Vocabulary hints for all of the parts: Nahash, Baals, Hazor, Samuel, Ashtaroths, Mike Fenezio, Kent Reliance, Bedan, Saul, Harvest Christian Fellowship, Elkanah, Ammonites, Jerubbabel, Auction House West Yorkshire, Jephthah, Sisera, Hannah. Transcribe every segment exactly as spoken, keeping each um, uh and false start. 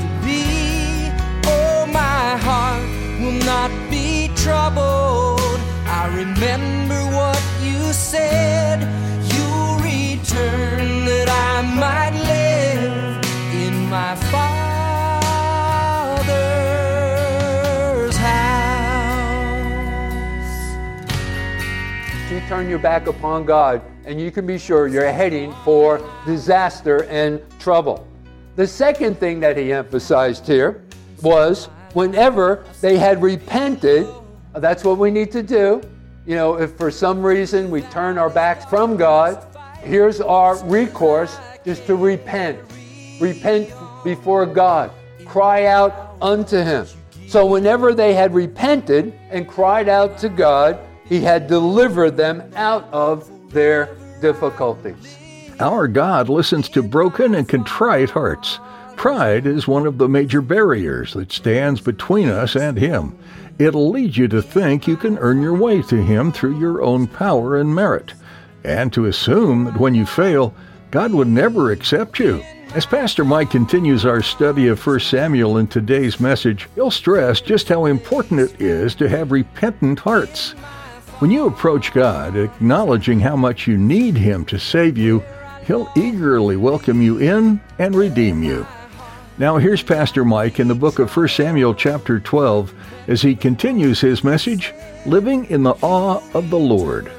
to be. Oh, my heart will not be troubled. Remember what you said, you'll return that I might live in my Father's house. You turn your back upon God, and you can be sure you're heading for disaster and trouble. The second thing that he emphasized here was whenever they had repented, that's what we need to do. You know, if for some reason we turn our backs from God, here's our recourse, is to repent. Repent before God. Cry out unto him. So whenever they had repented and cried out to God, he had delivered them out of their difficulties. Our God listens to broken and contrite hearts. Pride is one of the major barriers that stands between us and him. It'll lead you to think you can earn your way to him through your own power and merit, and to assume that when you fail, God would never accept you. As Pastor Mike continues our study of First Samuel in today's message, he'll stress just how important it is to have repentant hearts. When you approach God, acknowledging how much you need him to save you, he'll eagerly welcome you in and redeem you. Now here's Pastor Mike in the book of First Samuel chapter twelve as he continues his message, Living in the Awe of the Lord.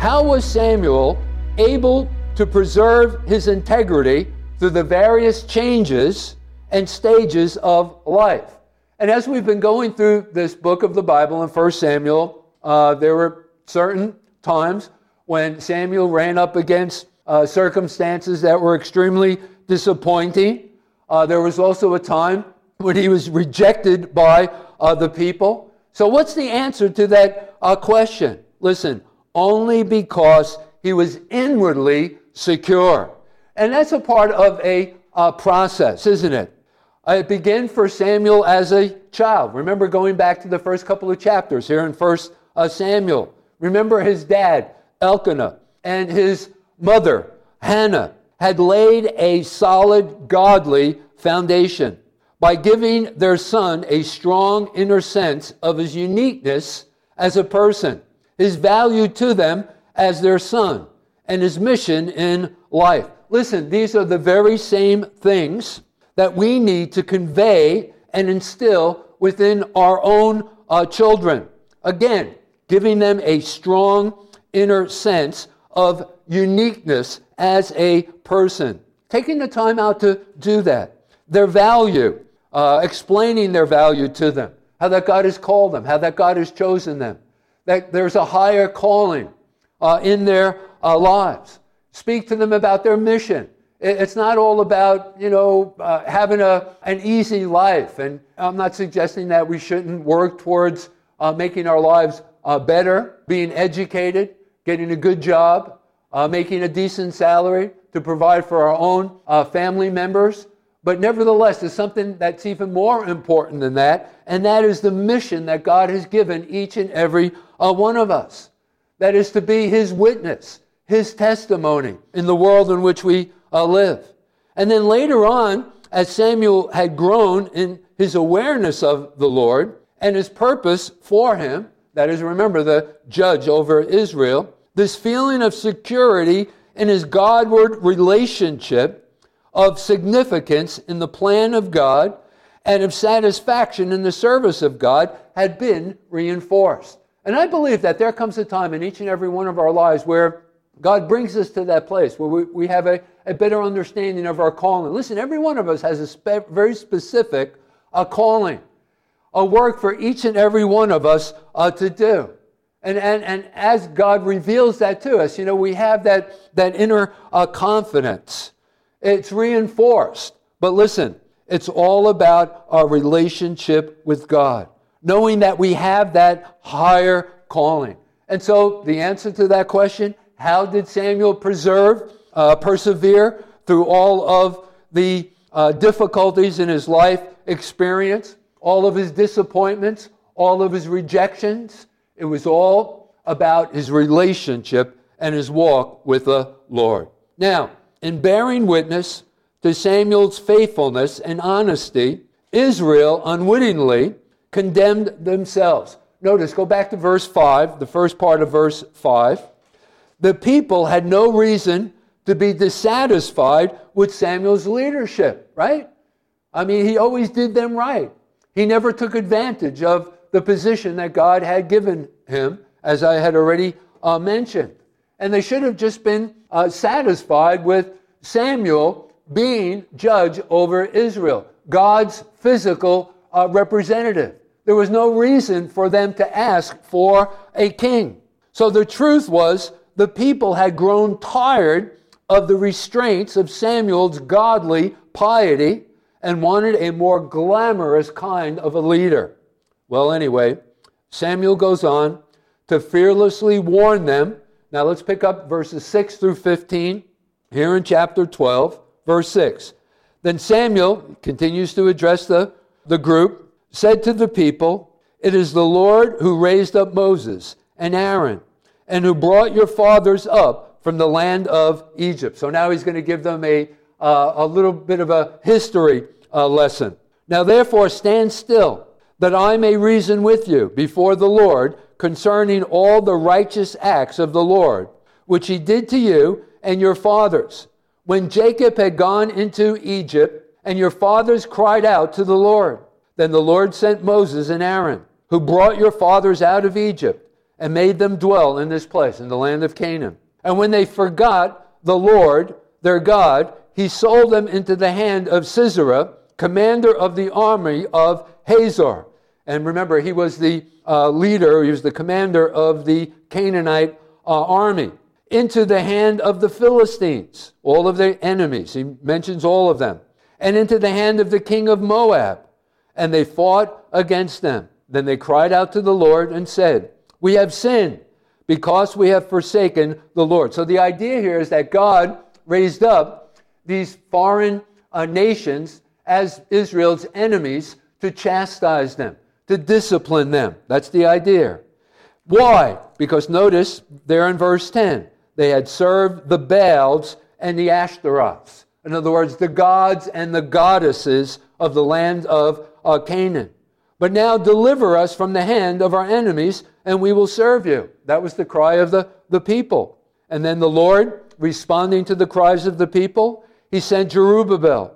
How was Samuel able to preserve his integrity through the various changes and stages of life? And as we've been going through this book of the Bible in First Samuel, uh, there were certain times when Samuel ran up against uh, circumstances that were extremely disappointing. Uh, there was also a time when he was rejected by uh, the people. So what's the answer to that uh, question? Listen. Only because he was inwardly secure. And that's a part of a, a process, isn't it? It began for Samuel as a child. Remember going back to the first couple of chapters here in First Samuel. Remember his dad, Elkanah, and his mother, Hannah, had laid a solid, godly foundation by giving their son a strong inner sense of his uniqueness as a person, his value to them as their son, and his mission in life. Listen, these are the very same things that we need to convey and instill within our own uh, children. Again, giving them a strong inner sense of uniqueness as a person. Taking the time out to do that. Their value, uh, explaining their value to them, how that God has called them, how that God has chosen them, that there's a higher calling uh, in their uh, lives. Speak to them about their mission. It, it's not all about, you know, uh, having a an easy life. And I'm not suggesting that we shouldn't work towards uh, making our lives uh, better, being educated, getting a good job, uh, making a decent salary to provide for our own uh, family members. But nevertheless, there's something that's even more important than that, and that is the mission that God has given each and every uh, one of us. That is to be his witness, his testimony in the world in which we uh, live. And then later on, as Samuel had grown in his awareness of the Lord and his purpose for him, that is, remember, the judge over Israel, this feeling of security in his Godward relationship, of significance in the plan of God, and of satisfaction in the service of God had been reinforced. And I believe that there comes a time in each and every one of our lives where God brings us to that place where we, we have a, a better understanding of our calling. Listen, every one of us has a spe- very specific uh, calling, a work for each and every one of us uh, to do. And, and and as God reveals that to us, you know, we have that, that inner uh, confidence. It's reinforced. But listen, it's all about our relationship with God, knowing that we have that higher calling. And so the answer to that question, how did Samuel preserve, uh, persevere through all of the uh, difficulties in his life experience, all of his disappointments, all of his rejections? It was all about his relationship and his walk with the Lord. Now, in bearing witness to Samuel's faithfulness and honesty, Israel unwittingly condemned themselves. Notice, go back to verse five, the first part of verse five. The people had no reason to be dissatisfied with Samuel's leadership, right? I mean, he always did them right. He never took advantage of the position that God had given him, as I had already uh, mentioned. And they should have just been uh, satisfied with Samuel being judge over Israel, God's physical uh, representative. There was no reason for them to ask for a king. So the truth was, the people had grown tired of the restraints of Samuel's godly piety and wanted a more glamorous kind of a leader. Well, anyway, Samuel goes on to fearlessly warn them. Now let's pick up verses six through fifteen here in chapter twelve, verse six. Then Samuel continues to address the, the group, said to the people, "It is the Lord who raised up Moses and Aaron, and who brought your fathers up from the land of Egypt." So now he's going to give them a, uh, a little bit of a history uh, lesson. "Now therefore stand still, that I may reason with you before the Lord concerning all the righteous acts of the Lord, which he did to you and your fathers, when Jacob had gone into Egypt, and your fathers cried out to the Lord. Then the Lord sent Moses and Aaron, who brought your fathers out of Egypt, and made them dwell in this place, in the land of Canaan. And when they forgot the Lord, their God, he sold them into the hand of Sisera, commander of the army of Hazor." And remember, he was the uh, leader, he was the commander of the Canaanite uh, army. "Into the hand of the Philistines," all of their enemies, he mentions all of them, "and into the hand of the king of Moab. And they fought against them. Then they cried out to the Lord and said, 'We have sinned, because we have forsaken the Lord.'" So the idea here is that God raised up these foreign uh, nations as Israel's enemies to chastise them, to discipline them. That's the idea. Why? Because notice there in verse ten, they had served the Baals and the Ashtaroths. In other words, the gods and the goddesses of the land of uh, Canaan. "But now deliver us from the hand of our enemies, and we will serve you." That was the cry of the, the people. And then the Lord, responding to the cries of the people, he sent Jerubbabel,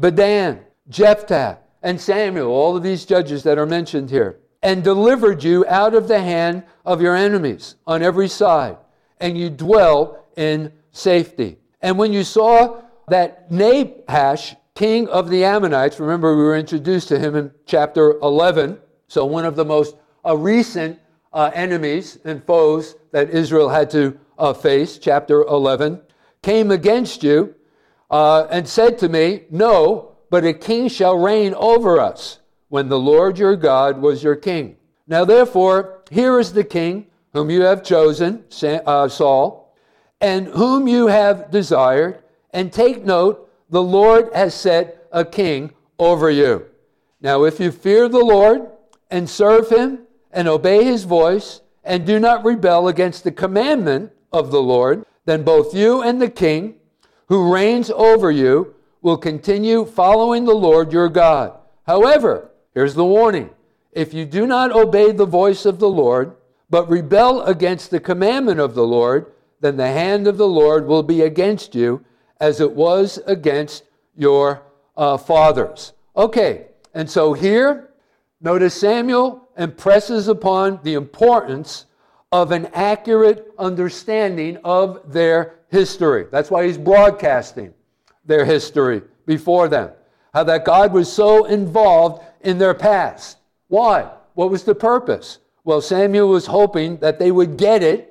Bedan, Jephthah, and Samuel, all of these judges that are mentioned here, "and delivered you out of the hand of your enemies on every side, and you dwell in safety. And when you saw that Nahash, king of the Ammonites," remember we were introduced to him in chapter eleven, so one of the most uh, recent uh, enemies and foes that Israel had to uh, face, chapter eleven, "came against you uh, and said to me, 'No, but a king shall reign over us,' when the Lord your God was your king. Now therefore, here is the king whom you have chosen, Saul, and whom you have desired, and take note, the Lord has set a king over you. Now if you fear the Lord and serve him and obey his voice and do not rebel against the commandment of the Lord, then both you and the king who reigns over you will continue following the Lord your God. However," here's the warning, "if you do not obey the voice of the Lord, but rebel against the commandment of the Lord, then the hand of the Lord will be against you, as it was against your uh, fathers." Okay, and so here, notice Samuel impresses upon the importance of an accurate understanding of their history. That's why he's broadcasting their history before them. How that God was so involved in their past. Why? What was the purpose? Well, Samuel was hoping that they would get it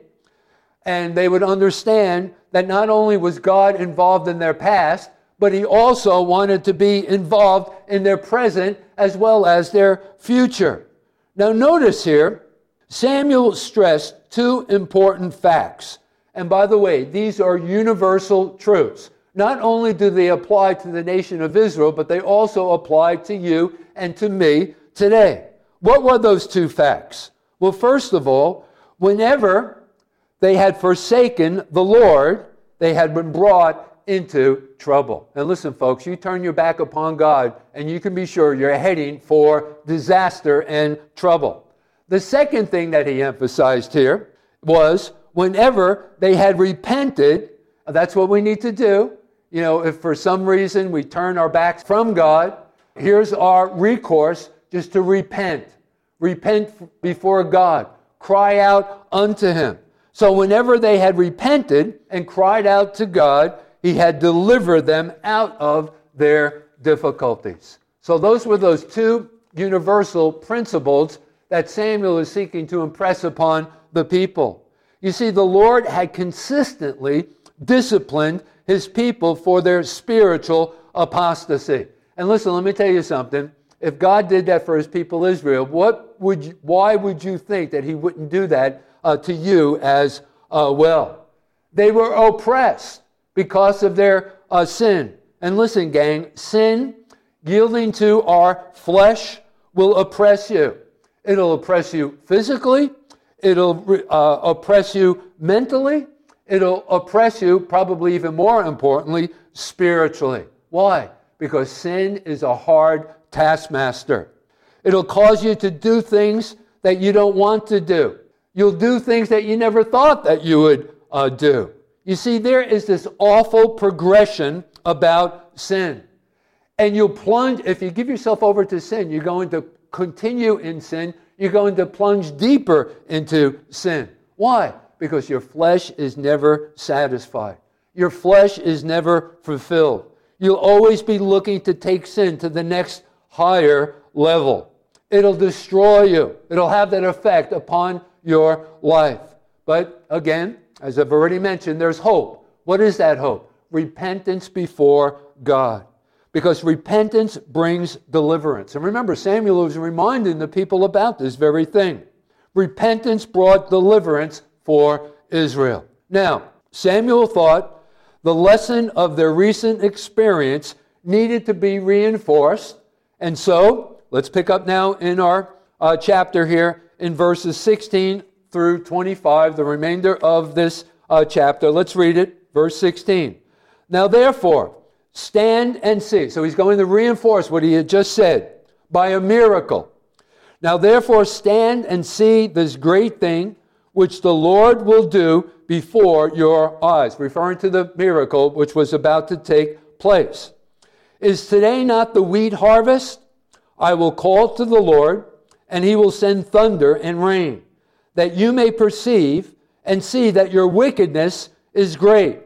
and they would understand that not only was God involved in their past, but he also wanted to be involved in their present as well as their future. Now notice here, Samuel stressed two important facts. And by the way, these are universal truths. Not only do they apply to the nation of Israel, but they also apply to you and to me today. What were those two facts? Well, first of all, whenever they had forsaken the Lord, they had been brought into trouble. And listen, folks, you turn your back upon God, and you can be sure you're heading for disaster and trouble. The second thing that he emphasized here was whenever they had repented, that's what we need to do. You know, if for some reason we turn our backs from God, here's our recourse, just to repent. Repent before God. Cry out unto him. So whenever they had repented and cried out to God, he had delivered them out of their difficulties. So those were those two universal principles that Samuel is seeking to impress upon the people. You see, the Lord had consistently disciplined his people for their spiritual apostasy. And listen, let me tell you something. If God did that for his people Israel, what would you, why would you think that he wouldn't do that uh, to you as uh, well? They were oppressed because of their uh, sin. And listen, gang, sin, yielding to our flesh, will oppress you. It'll oppress you physically. It'll uh, oppress you mentally. It'll oppress you, probably even more importantly, spiritually. Why? Because sin is a hard taskmaster. It'll cause you to do things that you don't want to do. You'll do things that you never thought that you would uh, do. You see, there is this awful progression about sin. And you'll plunge, if you give yourself over to sin, you're going to continue in sin. You're going to plunge deeper into sin. Why? Because your flesh is never satisfied. Your flesh is never fulfilled. You'll always be looking to take sin to the next higher level. It'll destroy you. It'll have that effect upon your life. But again, as I've already mentioned, there's hope. What is that hope? Repentance before God. Because repentance brings deliverance. And remember, Samuel was reminding the people about this very thing. Repentance brought deliverance for Israel. Now, Samuel thought the lesson of their recent experience needed to be reinforced. And so, let's pick up now in our uh, chapter here in verses sixteen through twenty-five, the remainder of this uh, chapter. Let's read it, verse sixteen. Now therefore, stand and see. So he's going to reinforce what he had just said by a miracle. Now therefore, stand and see this great thing which the Lord will do before your eyes, referring to the miracle which was about to take place. Is today not the wheat harvest? I will call to the Lord, and he will send thunder and rain, that you may perceive and see that your wickedness is great,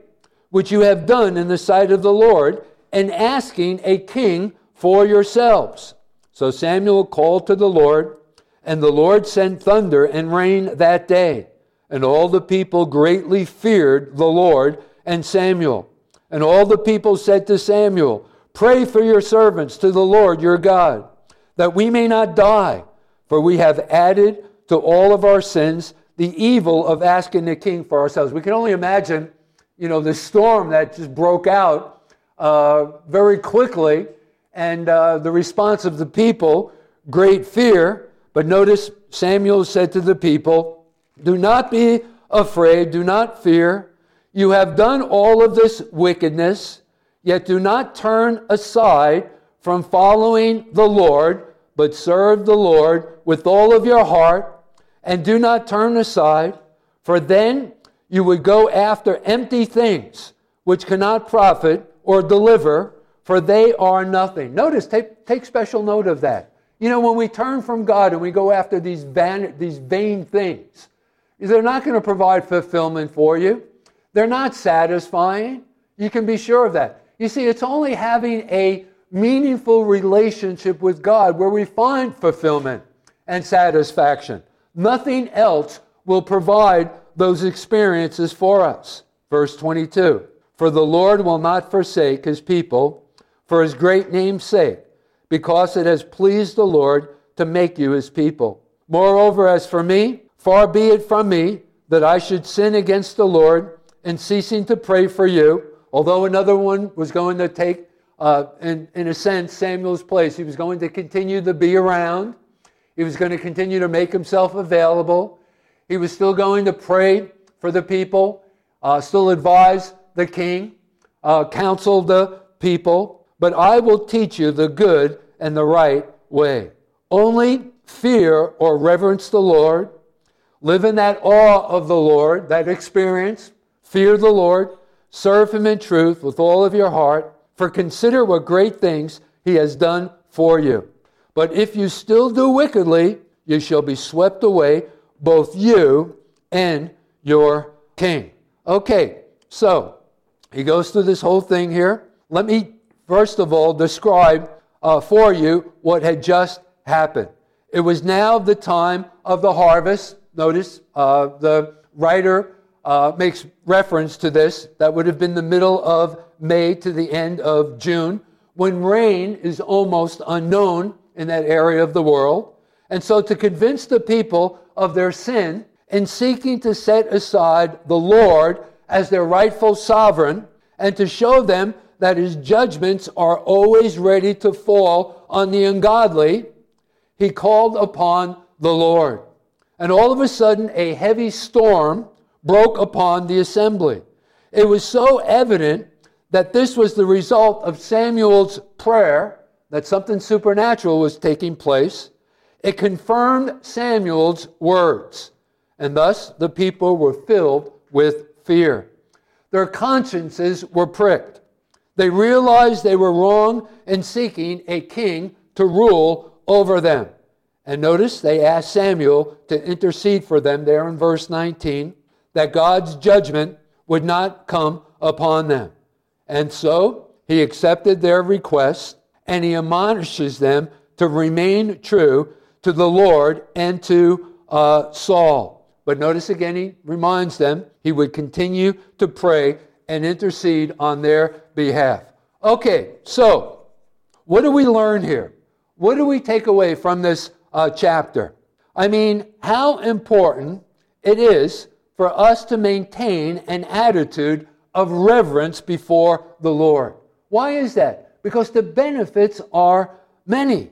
which you have done in the sight of the Lord, and asking a king for yourselves. So Samuel called to the Lord, and the Lord sent thunder and rain that day. And all the people greatly feared the Lord and Samuel. And all the people said to Samuel, pray for your servants to the Lord your God, that we may not die, for we have added to all of our sins the evil of asking the king for ourselves. We can only imagine, you know, the storm that just broke out uh, very quickly, and uh, the response of the people, great fear. But notice Samuel said to the people, do not be afraid, do not fear. You have done all of this wickedness, yet do not turn aside from following the Lord, but serve the Lord with all of your heart, and do not turn aside, for then you would go after empty things, which cannot profit or deliver, for they are nothing. Notice, take, take special note of that. You know, when we turn from God and we go after these vain, these vain things, is they're not going to provide fulfillment for you. They're not satisfying. You can be sure of that. You see, it's only having a meaningful relationship with God where we find fulfillment and satisfaction. Nothing else will provide those experiences for us. Verse twenty-two, for the Lord will not forsake his people for his great name's sake, because it has pleased the Lord to make you his people. Moreover, as for me, far be it from me that I should sin against the Lord in ceasing to pray for you. Although another one was going to take, uh, in, in a sense, Samuel's place. He was going to continue to be around. He was going to continue to make himself available. He was still going to pray for the people, uh, still advise the king, uh, counsel the people. But I will teach you the good and the right way. Only fear or reverence the Lord. Live in that awe of the Lord, that experience. Fear the Lord. Serve him in truth with all of your heart. For consider what great things he has done for you. But if you still do wickedly, you shall be swept away, both you and your king. Okay, so he goes through this whole thing here. Let me, first of all, describe uh, for you what had just happened. It was now the time of the harvest. Notice uh, the writer uh, makes reference to this. That would have been the middle of May to the end of June, when rain is almost unknown in that area of the world. And so to convince the people of their sin in seeking to set aside the Lord as their rightful sovereign, and to show them that his judgments are always ready to fall on the ungodly, he called upon the Lord. And all of a sudden, a heavy storm broke upon the assembly. It was so evident that this was the result of Samuel's prayer, that something supernatural was taking place. It confirmed Samuel's words, and thus the people were filled with fear. Their consciences were pricked. They realized they were wrong in seeking a king to rule over them. And notice they asked Samuel to intercede for them there in verse nineteen, that God's judgment would not come upon them. And so he accepted their request, and he admonishes them to remain true to the Lord and to uh, Saul. But notice again, he reminds them he would continue to pray and intercede on their behalf. Okay, so what do we learn here? What do we take away from this uh, chapter? I mean, how important it is for us to maintain an attitude of reverence before the Lord. Why is that? Because the benefits are many.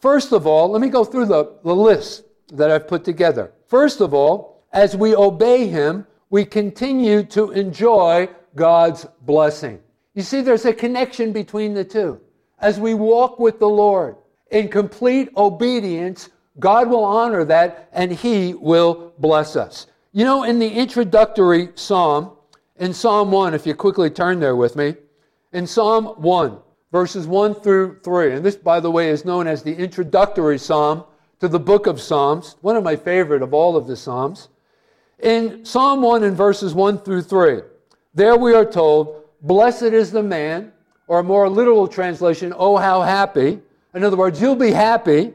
First of all, let me go through the, the list that I've put together. First of all, as we obey him, we continue to enjoy God's blessing. You see, there's a connection between the two. As we walk with the Lord in complete obedience, God will honor that and he will bless us. You know, in the introductory psalm, in Psalm one, if you quickly turn there with me, in Psalm one, verses one through three. And this, by the way, is known as the introductory psalm to the book of Psalms. One of my favorite of all of the Psalms. In Psalm one and verses one through three, there we are told, blessed is the man, or a more literal translation, oh how happy. In other words, you'll be happy,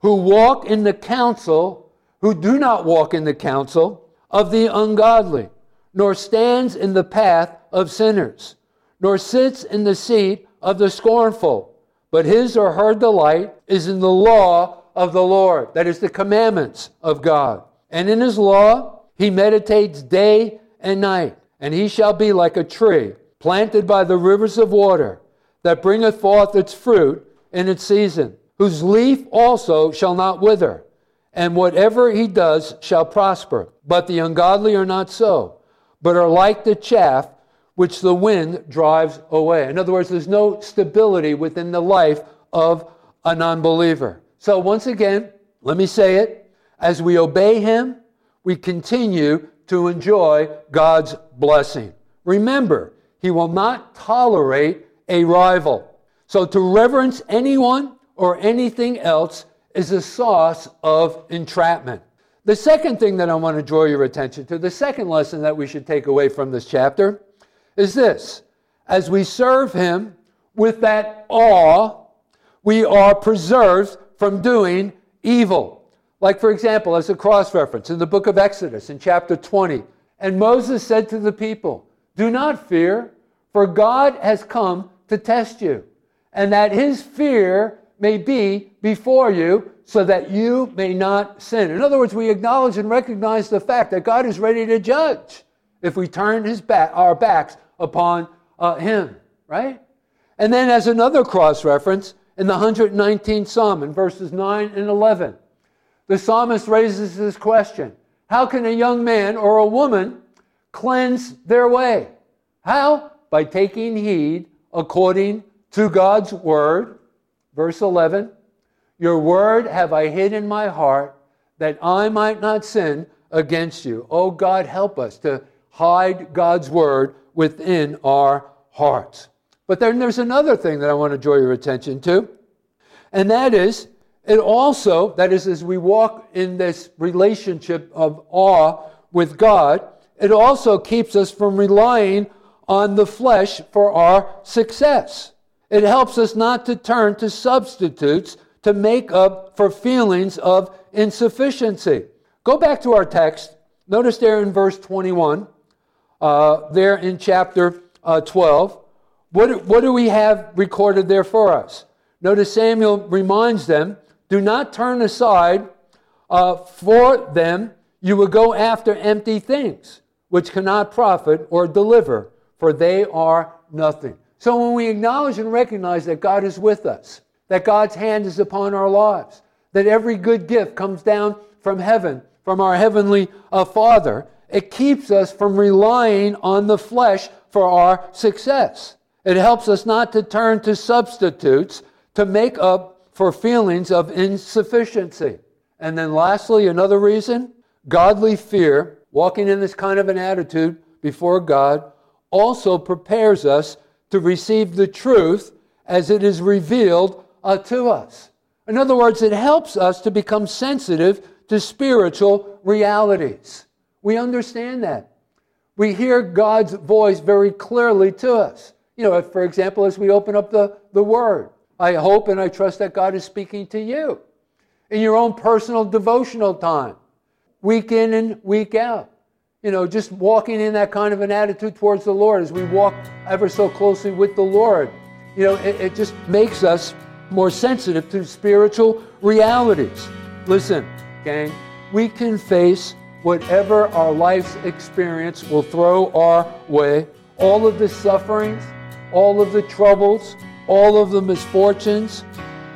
who walk in the counsel, who do not walk in the counsel of the ungodly, nor stands in the path of sinners, nor sits in the seat of the scornful, but his or her delight is in the law of the Lord, that is the commandments of God. And in his law he meditates day and night, and he shall be like a tree planted by the rivers of water, that bringeth forth its fruit in its season, whose leaf also shall not wither, and whatever he does shall prosper. But the ungodly are not so, but are like the chaff which the wind drives away. In other words, there's no stability within the life of a non-believer. So once again, let me say it. As we obey him, we continue to enjoy God's blessing. Remember, he will not tolerate a rival. So to reverence anyone or anything else is a source of entrapment. The second thing that I want to draw your attention to, the second lesson that we should take away from this chapter, is this. As we serve him with that awe, we are preserved from doing evil. Like, for example, as a cross-reference, in the book of Exodus, in chapter twenty, and Moses said to the people, "Do not fear, for God has come to test you, and that his fear may be before you, so that you may not sin." In other words, we acknowledge and recognize the fact that God is ready to judge if we turn his back, our backs upon uh, him, right? And then as another cross-reference, in the one hundred nineteenth Psalm, in verses nine and eleven, the psalmist raises this question. How can a young man or a woman cleanse their way? How? By taking heed according to God's word. Verse eleven, "Your word have I hid in my heart, that I might not sin against you." Oh God, help us to hide God's word within our hearts. But then there's another thing that I want to draw your attention to, and that is, it also, that is, as we walk in this relationship of awe with God, it also keeps us from relying on the flesh for our success. It helps us not to turn to substitutes to make up for feelings of insufficiency. Go back to our text. Notice there in verse twenty-one, uh, there in chapter uh, twelve, What, what do we have recorded there for us? Notice Samuel reminds them, "Do not turn aside uh, for them. You will go after empty things, which cannot profit or deliver, for they are nothing." So when we acknowledge and recognize that God is with us, that God's hand is upon our lives, that every good gift comes down from heaven, from our heavenly uh, Father, it keeps us from relying on the flesh for our success. It helps us not to turn to substitutes to make up for feelings of insufficiency. And then lastly, another reason, godly fear, walking in this kind of an attitude before God, also prepares us to receive the truth as it is revealed uh, to us. In other words, it helps us to become sensitive to spiritual realities. We understand that. We hear God's voice very clearly to us. You know, if, for example, as we open up the, the Word, I hope and I trust that God is speaking to you in your own personal devotional time, week in and week out. You know, just walking in that kind of an attitude towards the Lord as we walk ever so closely with the Lord. You know, it, it just makes us more sensitive to spiritual realities. Listen, gang, we can face whatever our life's experience will throw our way, all of the sufferings, all of the troubles, all of the misfortunes,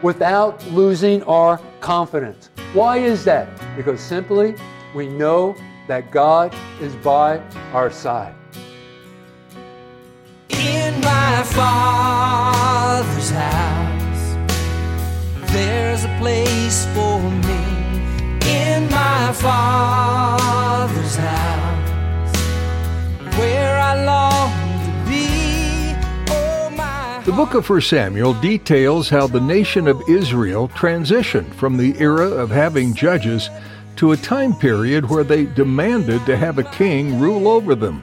without losing our confidence. Why is that? Because simply we know that God is by our side. In my Father's house, there's a place for me. In my Father's house, where I long. The book of First Samuel details how the nation of Israel transitioned from the era of having judges to a time period where they demanded to have a king rule over them.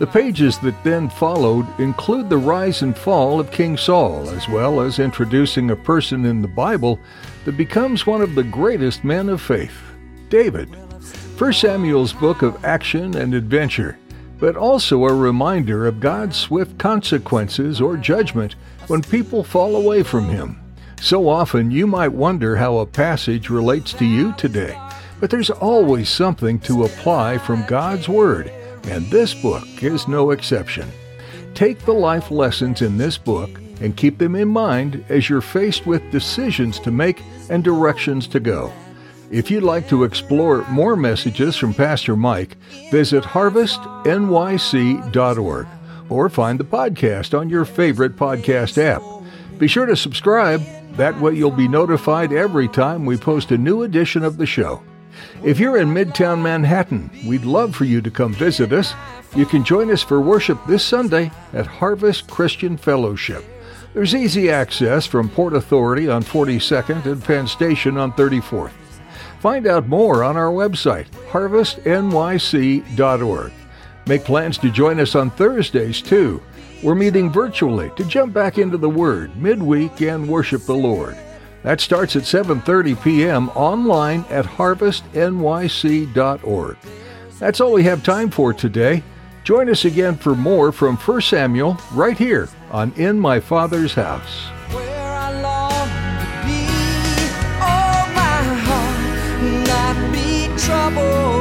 The pages that then followed include the rise and fall of King Saul, as well as introducing a person in the Bible that becomes one of the greatest men of faith, David. First Samuel's book of action and adventure, but also a reminder of God's swift consequences or judgment when people fall away from Him. So often you might wonder how a passage relates to you today, but there's always something to apply from God's Word, and this book is no exception. Take the life lessons in this book and keep them in mind as you're faced with decisions to make and directions to go. If you'd like to explore more messages from Pastor Mike, visit harvest N Y C dot org or find the podcast on your favorite podcast app. Be sure to subscribe. That way you'll be notified every time we post a new edition of the show. If you're in Midtown Manhattan, we'd love for you to come visit us. You can join us for worship this Sunday at Harvest Christian Fellowship. There's easy access from Port Authority on forty-second and Penn Station on thirty-fourth. Find out more on our website, harvest N Y C dot org. Make plans to join us on Thursdays, too. We're meeting virtually to jump back into the Word midweek and worship the Lord. That starts at seven thirty p.m. online at harvest N Y C dot org. That's all we have time for today. Join us again for more from First Samuel right here on In My Father's House. Where I long to be, oh my heart, not be troubled.